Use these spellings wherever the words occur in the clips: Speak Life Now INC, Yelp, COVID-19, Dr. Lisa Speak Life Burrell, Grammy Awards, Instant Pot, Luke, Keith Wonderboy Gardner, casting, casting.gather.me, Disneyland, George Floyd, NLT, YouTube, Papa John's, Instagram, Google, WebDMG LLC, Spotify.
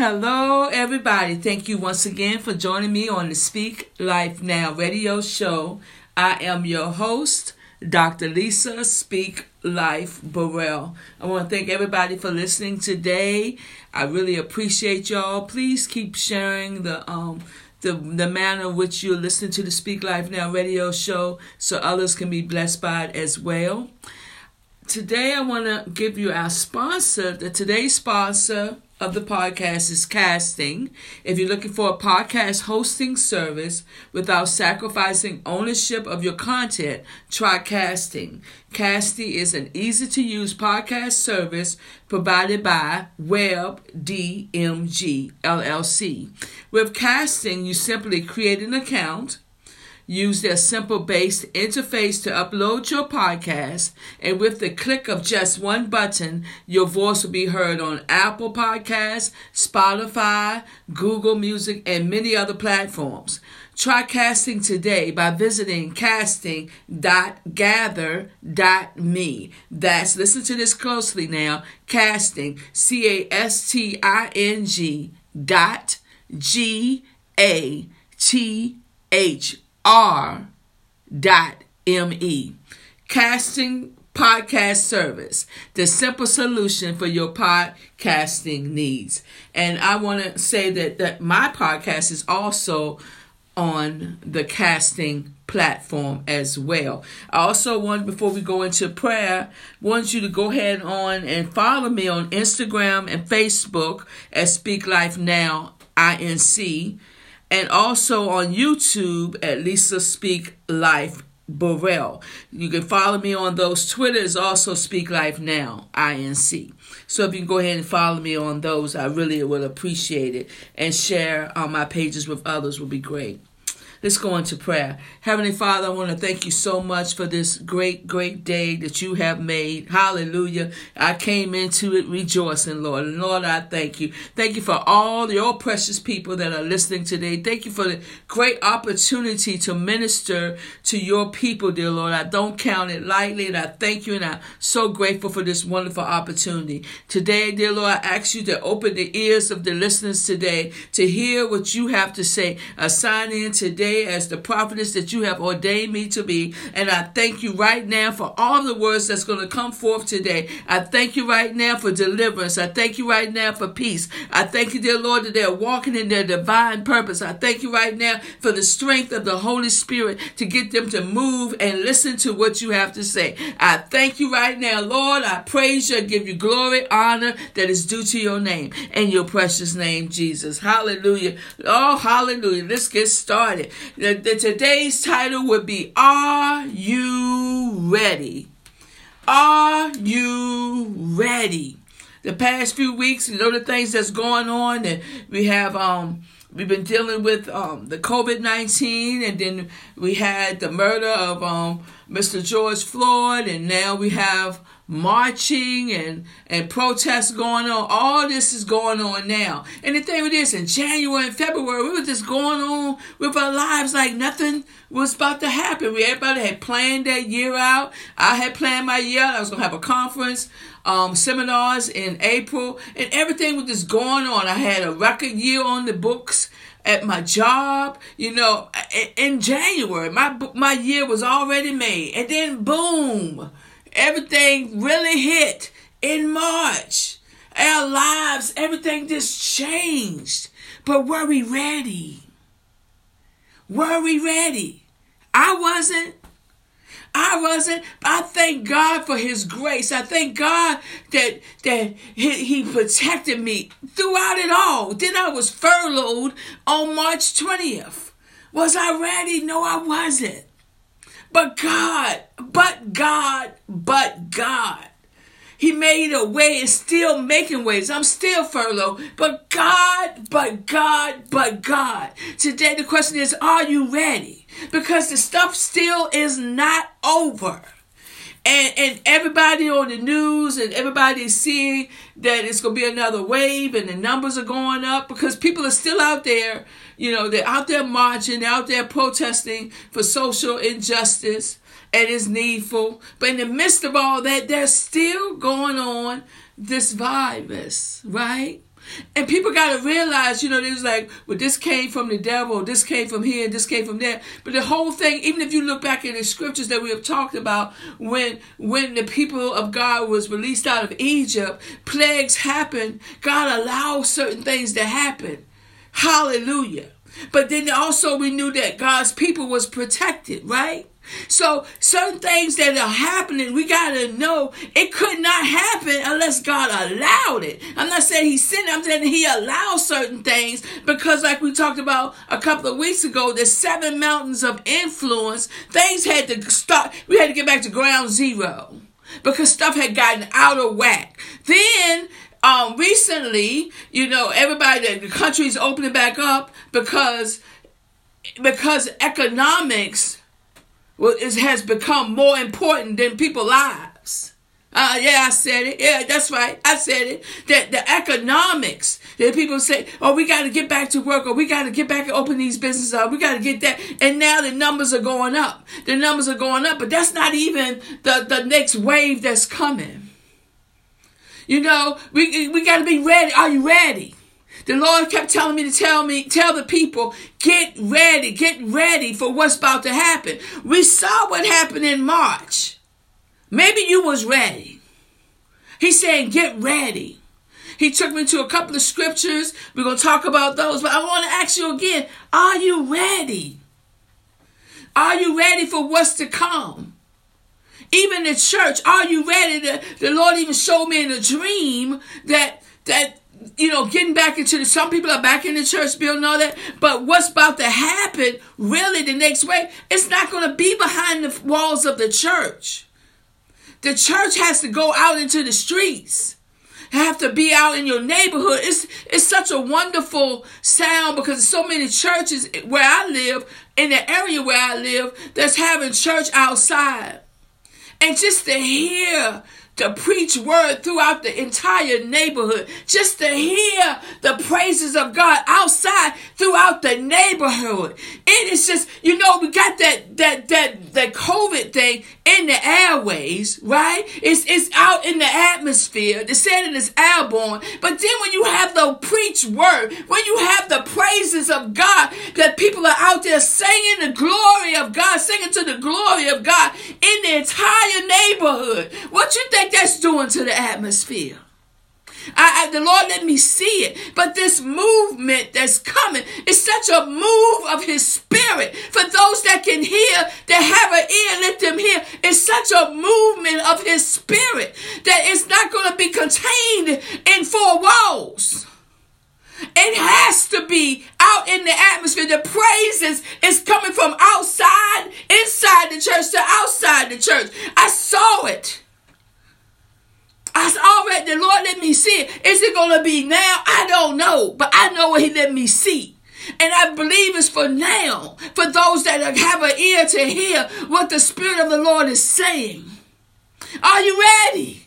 Hello, everybody. Thank you once again for joining me on the Speak Life Now radio show. I am your host, Dr. Lisa Speak Life Burrell. I want to thank everybody for listening today. I really appreciate y'all. Please keep sharing the manner in which you listen to the Speak Life Now radio show so others can be blessed by it as well. Today, I want to give you our sponsor. Today's sponsor of the podcast is Casting. If you're looking for a podcast hosting service without sacrificing ownership of your content, try Casting. Casting is an easy-to-use podcast service provided by WebDMG LLC. With Casting, you simply create an account, use their simple-based interface to upload your podcast, and with the click of just one button, your voice will be heard on Apple Podcasts, Spotify, Google Music, and many other platforms. Try Casting today by visiting casting.gather.me. That's, listen to this closely now, casting, casting .gather.me. Casting podcast service, the simple solution for your podcasting needs. And I want to say that my podcast is also on the Casting platform as well. I also want, before we go into prayer, want you to go ahead on and follow me on Instagram and Facebook at Speak Life Now INC. And also on YouTube at Lisa Speak Life Burrell. You can follow me on those. Twitters also Speak Life Now INC. So if you can go ahead and follow me on those, I really would appreciate it. And share on my pages with others would be great. Let's go into prayer. Heavenly Father, I want to thank you so much for this great, great day that you have made. Hallelujah. I came into it rejoicing, Lord. And Lord, I thank you. Thank you for all your precious people that are listening today. Thank you for the great opportunity to minister to your people, dear Lord. I don't count it lightly, and I thank you, and I'm so grateful for this wonderful opportunity. Today, dear Lord, I ask you to open the ears of the listeners today to hear what you have to say. Assign in today as the prophetess that you have ordained me to be. And I thank you right now for all the words that's going to come forth today. I thank you right now for deliverance. I thank you right now for peace. I thank you, dear Lord, that they're walking in their divine purpose. I thank you right now for the strength of the Holy Spirit to get them to move and listen to what you have to say. I thank you right now, Lord. I praise you and give you glory, honor that is due to your name and your precious name, Jesus. Hallelujah. Oh, hallelujah. Let's get started. Today's title would be, Are You Ready? Are you ready? The past few weeks, you know, the things that's going on, and we have, we've been dealing with the COVID-19, and then we had the murder of Mr. George Floyd, and now we have marching and protests going on. All this is going on now. And the thing with this, in January and February, we were just going on with our lives like nothing was about to happen. Everybody had planned their year out. I had planned my year out. I was going to have a conference, seminars in April, and everything was just going on. I had a record year on the books at my job, you know, in January. My year was already made. And then, boom, everything really hit in March. Our lives, everything just changed. But were we ready? Were we ready? I wasn't. I thank God for his grace. I thank God that he protected me throughout it all. Then I was furloughed on March 20th. Was I ready? No, I wasn't. But God, he made a way and still making ways. I'm still furloughed. But God. Today the question is, are you ready? Because the stuff still is not over. And everybody on the news and everybody's seeing that it's going to be another wave and the numbers are going up because people are still out there. You know, they're out there marching, they're out there protesting for social injustice and it's needful. But in the midst of all that, there's still going on this virus, right? And people got to realize, you know, they was like, well, this came from the devil, this came from here, this came from there. But the whole thing, even if you look back in the scriptures that we have talked about, when the people of God was released out of Egypt, plagues happened. God allowed certain things to happen. Hallelujah. But then also we knew that God's people was protected, right? So certain things that are happening, we got to know it could not happen unless God allowed it. I'm not saying he sinned. I'm saying he allowed certain things because like we talked about a couple of weeks ago, the seven mountains of influence, things had to start. We had to get back to ground zero because stuff had gotten out of whack. Then recently, you know, everybody, the country's opening back up because economics, well, it has become more important than people's lives. Yeah, I said it. Yeah, that's right. I said it. That the economics that people say, oh, we got to get back to work, or we got to get back and open these businesses up. We got to get that. And now the numbers are going up. The numbers are going up, but that's not even the next wave that's coming. You know, we got to be ready. Are you ready? The Lord kept telling me to tell the people, get ready for what's about to happen. We saw what happened in March. Maybe you was ready. He's saying, get ready. He took me to a couple of scriptures. We're going to talk about those. But I want to ask you again, are you ready? Are you ready for what's to come? Even the church, are you ready? The Lord even showed me in a dream that you know, getting back into some people are back in the church building, all that. But what's about to happen, really, the next way, it's not going to be behind the walls of the church. The church has to go out into the streets. Have to be out in your neighborhood. It's such a wonderful sound because so many churches where I live, in the area where I live, that's having church outside, and just to hear to preach word throughout the entire neighborhood, just to hear the praises of God outside throughout the neighborhood. It is just, you know, we got that COVID thing in the airways, right? It's out in the atmosphere. The Satan is airborne. But then when you have the preach word, when you have the praises of God, that people are out there singing the glory of God, singing to the glory of God in the entire neighborhood. What you think that's doing to the atmosphere? The Lord let me see it. But this movement that's coming is such a move of his spirit. For those that can hear, that have an ear, let them hear. It's such a movement of his spirit that it's not going to be contained in four walls. It has to be out in the atmosphere. The praises is coming from outside, inside the church to outside the church. I saw it. The Lord let me see it. Is it going to be now? I don't know, but I know what he let me see. And I believe it's for now, for those that have an ear to hear what the Spirit of the Lord is saying. Are you ready?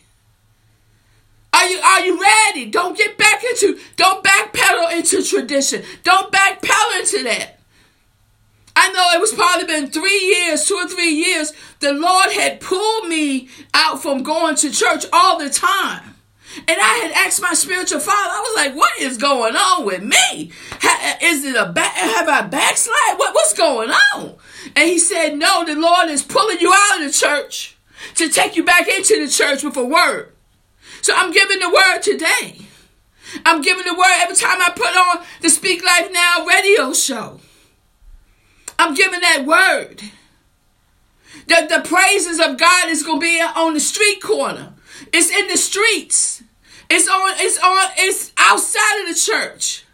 Are you ready? Don't get back into, don't backpedal into tradition. Don't backpedal into that. I know it was probably been 3 years, 2 or 3 years, the Lord had pulled me out from going to church all the time. And I had asked my spiritual father, I was like, what is going on with me? Have I backslid? What's going on? And he said, no, the Lord is pulling you out of the church to take you back into the church with a word. So I'm giving the word today. I'm giving the word every time I put on the Speak Life Now radio show. I'm giving that word. The praises of God is going to be on the street corner. It's in the streets. It's outside of the church.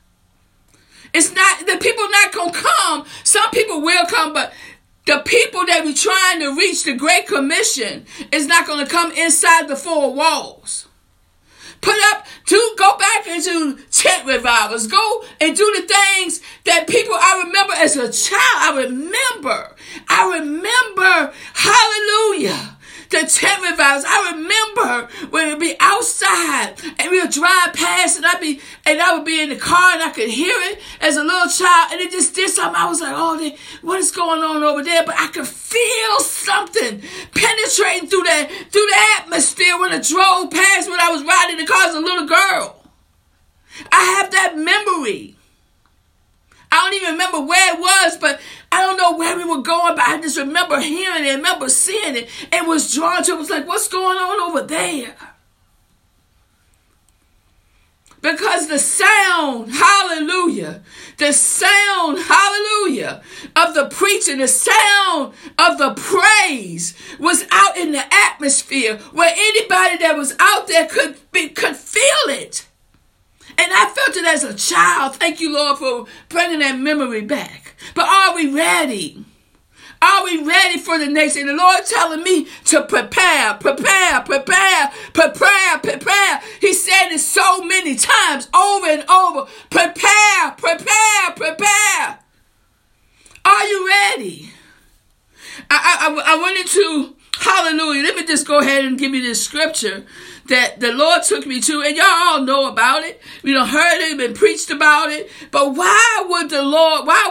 It's not, the people not going to come. Some people will come, but the people that we're trying to reach, the Great Commission, is not going to come inside the four walls. Go back and do tent revivals. Go and do the things that people, I remember as a child, I remember, hallelujah, the tent revivals. I remember when it would be outside and we would drive past and I would be in the car and I could hear it as a little child and it just did something. I was like, oh, what is going on over there? But I could feel something penetrating through the atmosphere when I drove past, when I was riding the car as a little girl. I we? I don't even remember where it was, but I don't know where we were going, but I just remember hearing it, remember seeing it, and was drawn to it. It was like, what's going on over there? Because the sound, hallelujah, of the preaching, the sound of the praise was out in the atmosphere where anybody that was out there could feel it. And I felt it as a child. Thank you, Lord, for bringing that memory back. But are we ready? Are we ready for the next? And the Lord telling me to prepare. He said it so many times, over and over. Prepare. Are you ready? I went into, hallelujah. Let me just go ahead and give you this scripture that the Lord took me to, and y'all all know about it. We done heard it, been preached about it. But why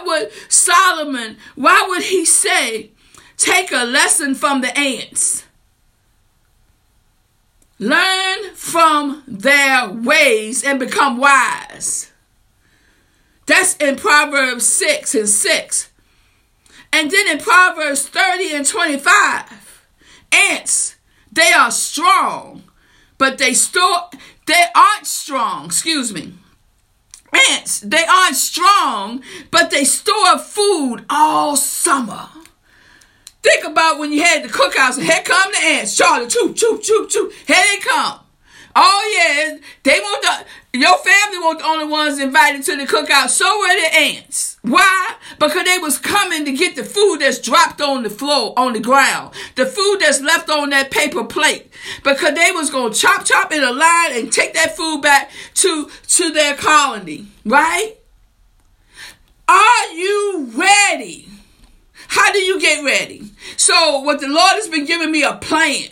would Solomon say, take a lesson from the ants? Learn from their ways and become wise. That's in Proverbs 6:6. And then in Proverbs 30:25, ants, they are strong. But they aren't strong, but they store food all summer. Think about when you had the cookouts, and here come the ants, Charlie, choop, choop, choop, choop, here they come. Oh yeah, your family weren't the only ones invited to the cookout, so were the ants. Why? Because they was coming to get the food that's dropped on the floor, on the ground. The food that's left on that paper plate. Because they was going to chop in a line and take that food back to their colony. Right? Are you ready? How do you get ready? So what the Lord has been giving me a plan.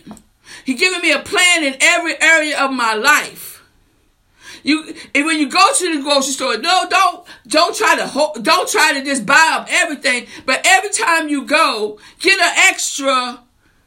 He's giving me a plan in every area of my life. And when you go to the grocery store, no, don't try to just buy up everything. But every time you go, get an extra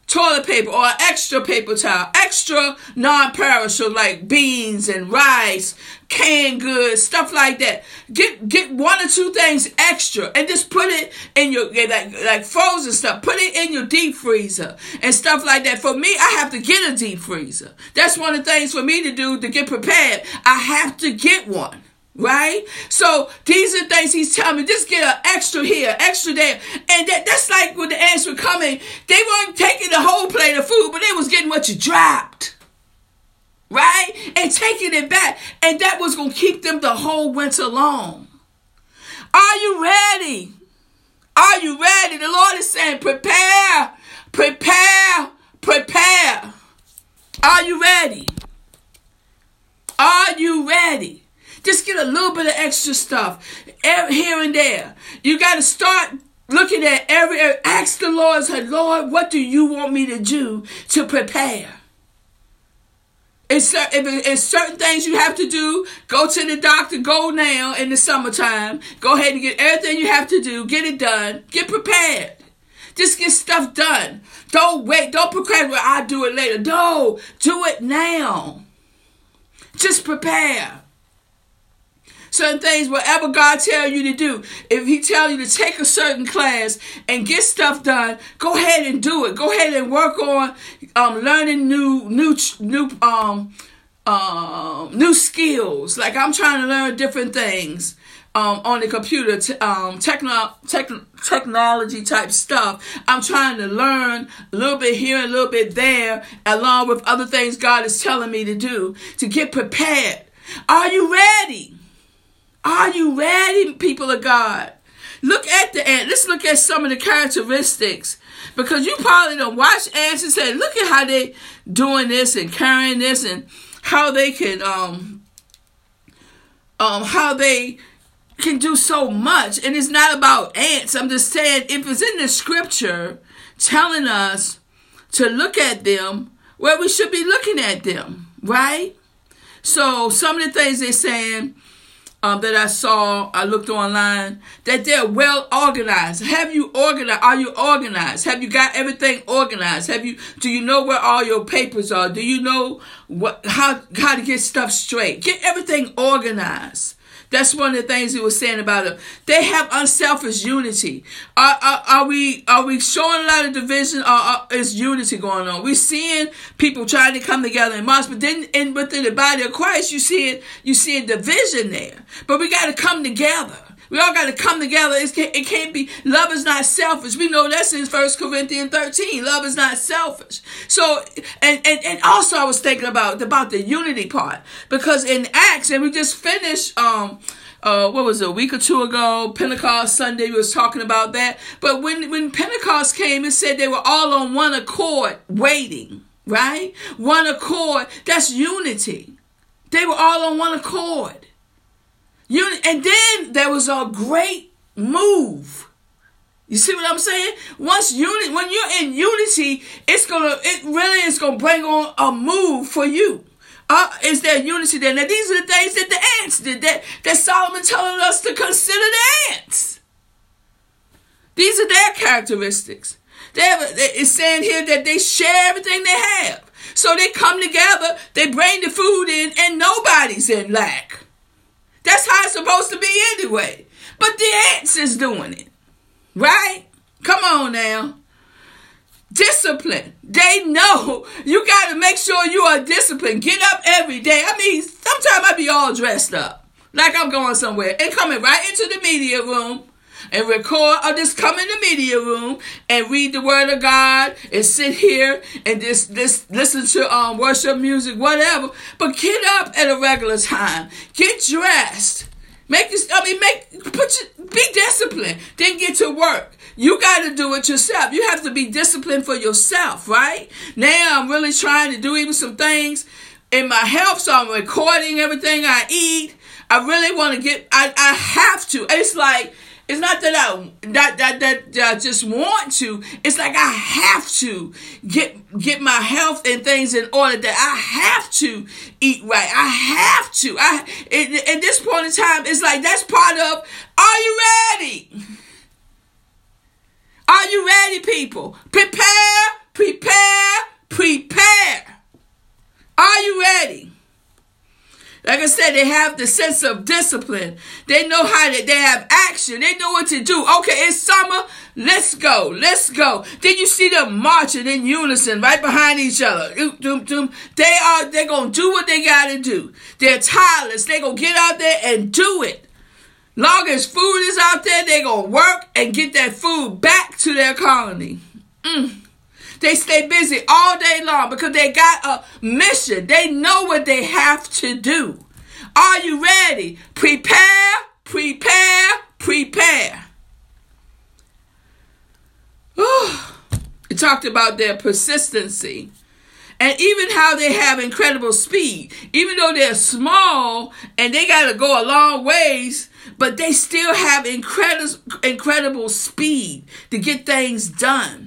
toilet paper or an extra paper towel, extra non-perishable like beans and rice, canned goods, stuff like that. Get one or two things extra and just put it in your like frozen stuff. Put it in your deep freezer and stuff like that. For me, I have to get a deep freezer. That's one of the things for me to do to get prepared. I have to get one, right? So these are things he's telling me. Just get an extra here, extra there, and that's like when the ants were coming. They weren't taking the whole plate of food, but they was getting what you dropped. Right? And taking it back. And that was going to keep them the whole winter long. Are you ready? Are you ready? The Lord is saying, prepare. Are you ready? Are you ready? Just get a little bit of extra stuff here and there. You got to start looking at ask the Lord, say, Lord, what do you want me to do to prepare? It's certain things you have to do. Go to the doctor. Go now in the summertime. Go ahead and get everything you have to do. Get it done. Get prepared. Just get stuff done. Don't wait. Don't procrastinate. I'll do it later. No. Do it now. Just prepare. Certain things, whatever God tells you to do. If he tells you to take a certain class and get stuff done, go ahead and do it. Go ahead and work on learning new skills. Like I'm trying to learn different things on the computer, technology type stuff. I'm trying to learn a little bit here, a little bit there, along with other things God is telling me to do to get prepared. Are you ready? Are you ready, people of God? Look at the ant. Let's look at some of the characteristics. Because you probably don't watch ants and say, look at how they doing this and carrying this and how they can do so much. And it's not about ants. I'm just saying if it's in the scripture telling us to look at them, well, we should be looking at them, right? So some of the things they're saying that I looked online, that they're well organized. Have you organized? Are you organized? Have you got everything organized? Do you know where all your papers are? Do you know how to get stuff straight? Get everything organized. That's one of the things we were saying about them. They have unselfish unity. Are we showing a lot of division, or is unity going on? We're seeing people trying to come together in months, but then within the body of Christ, you see division there. But we got to come together. We all got to come together. It can't be. Love is not selfish. We know that's in 1 Corinthians 13. Love is not selfish. So, and also I was thinking about the unity part, because in Acts, and we just finished, what was it, a week or two ago, Pentecost Sunday, we was talking about that. But when Pentecost came, it said they were all on one accord waiting, right? One accord, that's unity. They were all on one accord. And then there was a great move. You see what I'm saying? When you're in unity, it really is gonna bring on a move for you. Is there unity there? Now these are the things that the ants did. That Solomon told us to consider the ants. These are their characteristics. It's saying here that they share everything they have. So they come together. They bring the food in, and nobody's in lack. That's how it's supposed to be anyway. But the ants is doing it. Right? Come on now. Discipline. They know you got to make sure you are disciplined. Get up every day. I mean, sometimes I be all dressed up, like I'm going somewhere, and coming right into the media room and record, or just come in the media room and read the word of God and sit here and just listen to worship music, whatever. But get up at a regular time. Get dressed. Be disciplined. Then get to work. You got to do it yourself. You have to be disciplined for yourself, right? Now I'm really trying to do even some things in my health, so I'm recording everything I eat. I really want to get, I have to. It's like, it's not that I just want to. It's like I have to get my health and things in order, that I have to eat right. I have to. At this point in time, it's like that's part of, are you ready? Are you ready, people? Prepare, prepare, prepare. Are you ready? Like I said, they have the sense of discipline. They know how to, they have action. They know what to do. Okay, it's summer. Let's go. Let's go. Then you see them marching in unison right behind each other. They're going to do what they got to do. They're tireless. They're going to get out there and do it. Long as food is out there, they're going to work and get that food back to their colony. They stay busy all day long because they got a mission. They know what they have to do. Are you ready? Prepare, prepare, prepare. Whew. It talked about their persistency and even how they have incredible speed. Even though they're small and they got to go a long ways, but they still have incredible speed to get things done.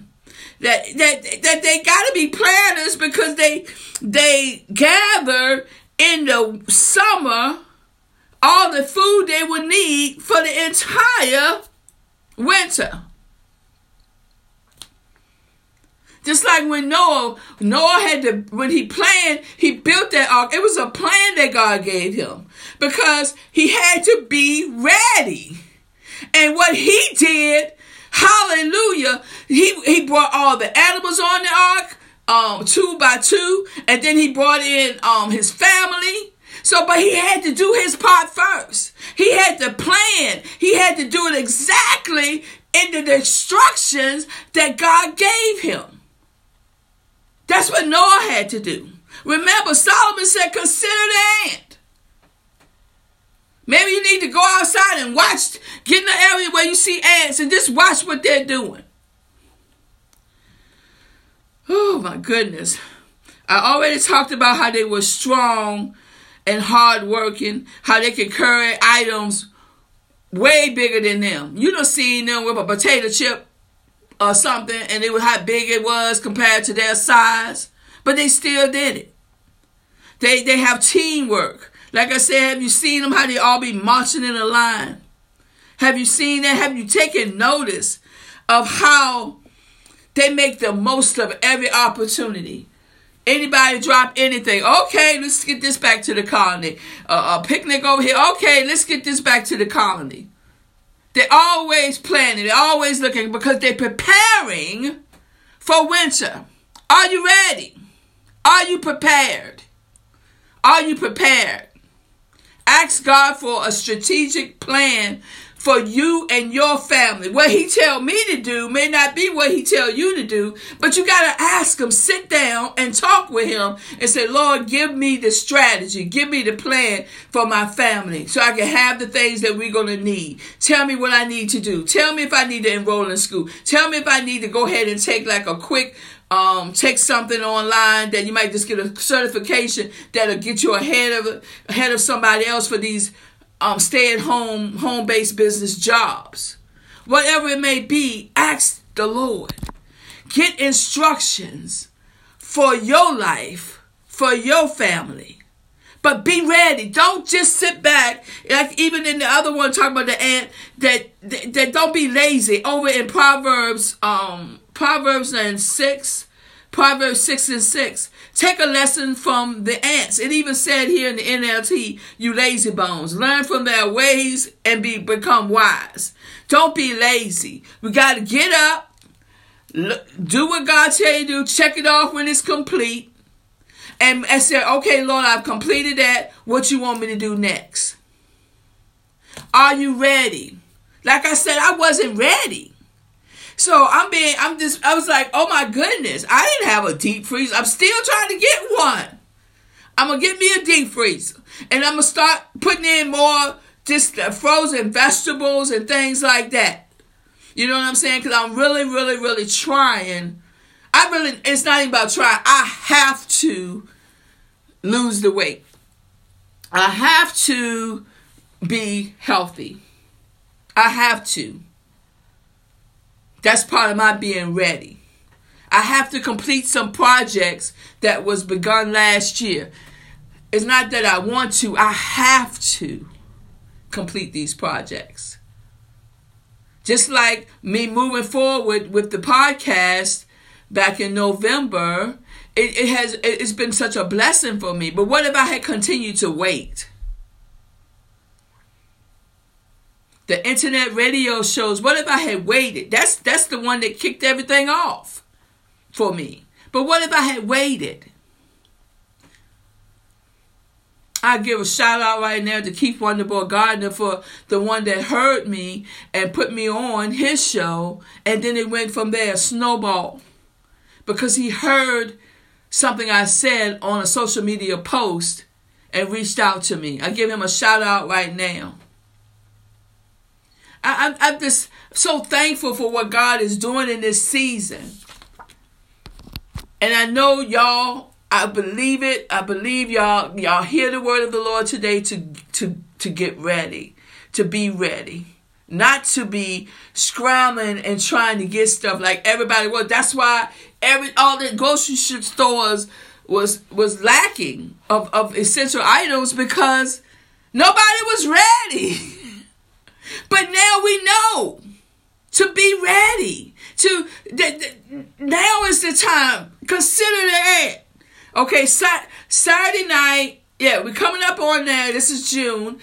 That they gotta be planners, because they gather in the summer all the food they would need for the entire winter. Just like when Noah when he planned, he built that ark. It was a plan that God gave him, because he had to be ready. And what he did, hallelujah, he brought all the animals on the ark, 2 by 2, and then he brought in his family. So, but he had to do his part first. He had to plan. He had to do it exactly in the instructions that God gave him. That's what Noah had to do. Remember, Solomon said, consider the ant. Maybe you need to go outside and watch, get in the area where you see ants and just watch what they're doing. Oh, my goodness. I already talked about how they were strong and hardworking, how they could carry items way bigger than them. You done seen them with a potato chip or something, and it was how big it was compared to their size, but they still did it. They have teamwork. Like I said, have you seen them, how they all be marching in a line? Have you seen that? Have you taken notice of how they make the most of every opportunity? Anybody drop anything? Okay, let's get this back to the colony. A picnic over here. Okay, let's get this back to the colony. They're always planning. They're always looking because they're preparing for winter. Are you ready? Are you prepared? Are you prepared? Ask God for a strategic plan for you and your family. What he tell me to do may not be what he tell you to do, but you got to ask him, sit down and talk with him and say, Lord, give me the strategy. Give me the plan for my family so I can have the things that we're going to need. Tell me what I need to do. Tell me if I need to enroll in school. Tell me if I need to go ahead and take like a quick take something online that you might just get a certification that'll get you ahead of somebody else for these stay-at-home, home-based business jobs. Whatever it may be, ask the Lord. Get instructions for your life, for your family. But be ready. Don't just sit back. Like even in the other one, talking about the ant, that don't be lazy. Over in Proverbs 6 and 6. Take a lesson from the ants. It even said here in the NLT, you lazy bones. Learn from their ways and become wise. Don't be lazy. We got to get up, do what God tell you to do, check it off when it's complete. And I said, okay, Lord, I've completed that. What you want me to do next? Are you ready? Like I said, I wasn't ready. So I was like, oh my goodness, I didn't have a deep freezer. I'm still trying to get one. I'm going to get me a deep freezer. And I'm going to start putting in more just frozen vegetables and things like that. You know what I'm saying? Because I'm really, really, really trying. It's not even about trying. I have to lose the weight. I have to be healthy. I have to. That's part of my being ready. I have to complete some projects that was begun last year. It's not that I want to. I have to complete these projects. Just like me moving forward with the podcast back in November, it's been such a blessing for me. But what if I had continued to wait? The internet radio shows, what if I had waited? That's the one that kicked everything off for me. But what if I had waited? I give a shout out right now to Keith Wonderboy Gardner for the one that heard me and put me on his show. And then it went from there, snowball. Because he heard something I said on a social media post and reached out to me. I give him a shout out right now. I'm just so thankful for what God is doing in this season. And I know y'all, I believe it. I believe y'all hear the word of the Lord today to get ready, to be ready. Not to be scrambling and trying to get stuff like everybody was. That's why all the grocery stores was lacking of essential items because nobody was ready. But now we know to be ready. Now is the time. Consider that. Okay, Saturday night. Yeah, we're coming up on that. This is June.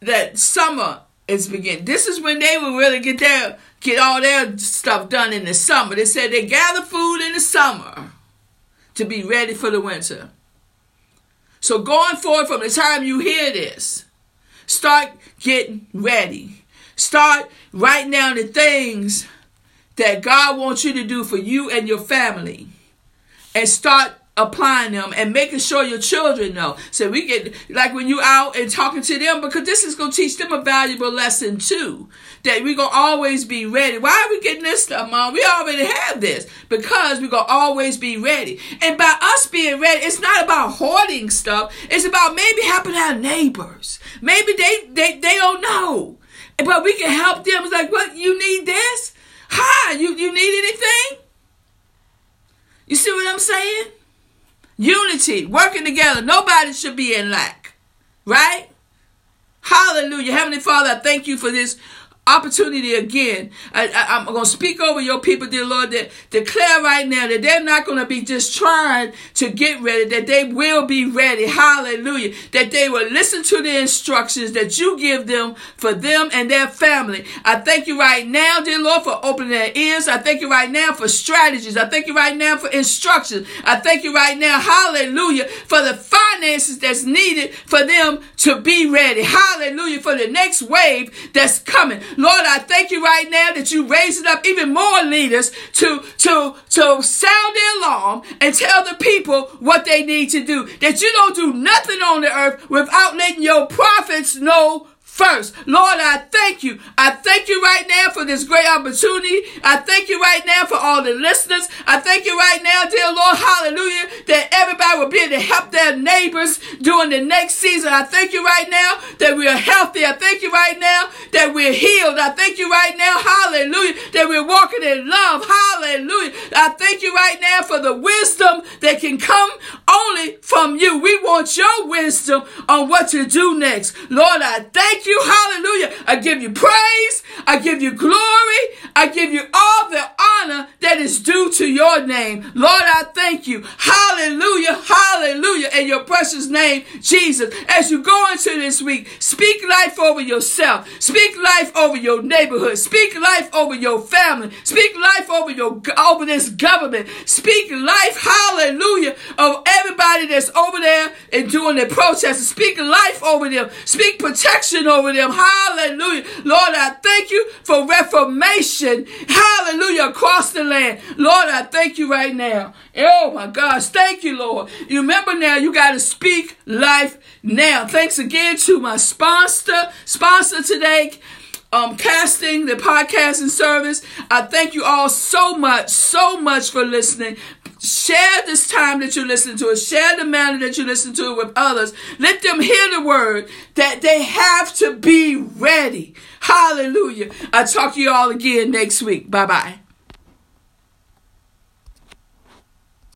That summer is beginning. This is when they will really get all their stuff done in the summer. They said they gather food in the summer to be ready for the winter. So going forward from the time you hear this, start getting ready. Start writing down the things that God wants you to do for you and your family. And start applying them and making sure your children know. So we get, like when you out and talking to them, because this is going to teach them a valuable lesson too. That we're going to always be ready. Why are we getting this stuff, Mom? We already have this. Because we're going to always be ready. And by us being ready, it's not about hoarding stuff. It's about maybe helping our neighbors. Maybe they don't know. But we can help them. It's like, what? You need this? Hi, you need anything? You see what I'm saying? Unity, working together. Nobody should be in lack, right? Hallelujah. Heavenly Father, I thank you for this opportunity again. I'm going to speak over your people, dear Lord, that declare right now that they're not going to be just trying to get ready, that they will be ready. Hallelujah. That they will listen to the instructions that you give them for them and their family. I thank you right now, dear Lord, for opening their ears. I thank you right now for strategies. I thank you right now for instructions. I thank you right now, hallelujah, for the finances that's needed for them to be ready. Hallelujah, for the next wave that's coming. Lord, I thank you right now that you raising up even more leaders to sound the alarm and tell the people what they need to do. That you don't do nothing on the earth without letting your prophets know first. Lord, I thank you. I thank you right now for this great opportunity. I thank you right now for all the listeners. I thank you right now, dear Lord, hallelujah, that everybody will be able to help their neighbors during the next season. I thank you right now that we are healthy. I thank you right now that we're healed. I thank you right now, hallelujah, that we're walking in love. Hallelujah. I thank you right now for the wisdom that can come only from you. We want your wisdom on what to do next. Lord, I thank you. Hallelujah. I give you praise. I give you glory. I give you all the honor that is due to your name. Lord, I thank you. Hallelujah. Hallelujah. In your precious name, Jesus. As you go into this week, speak life over yourself. Speak life over your neighborhood. Speak life over your family. Speak life over over this government. Speak life, hallelujah, of everybody that's over there and doing their protests. Speak life over them. Speak protection over them. Hallelujah. Lord, I thank you for reformation. Hallelujah. Across the land. Lord, I thank you right now. Oh my gosh. Thank you, Lord. You remember now, you got to speak life now. Thanks again to my sponsor today, Casting, the podcasting service. I thank you all so much for listening. Share this time that you listen to it. Share the manner that you listen to it with others. Let them hear the word that they have to be ready. Hallelujah. I'll talk to you all again next week. Bye-bye.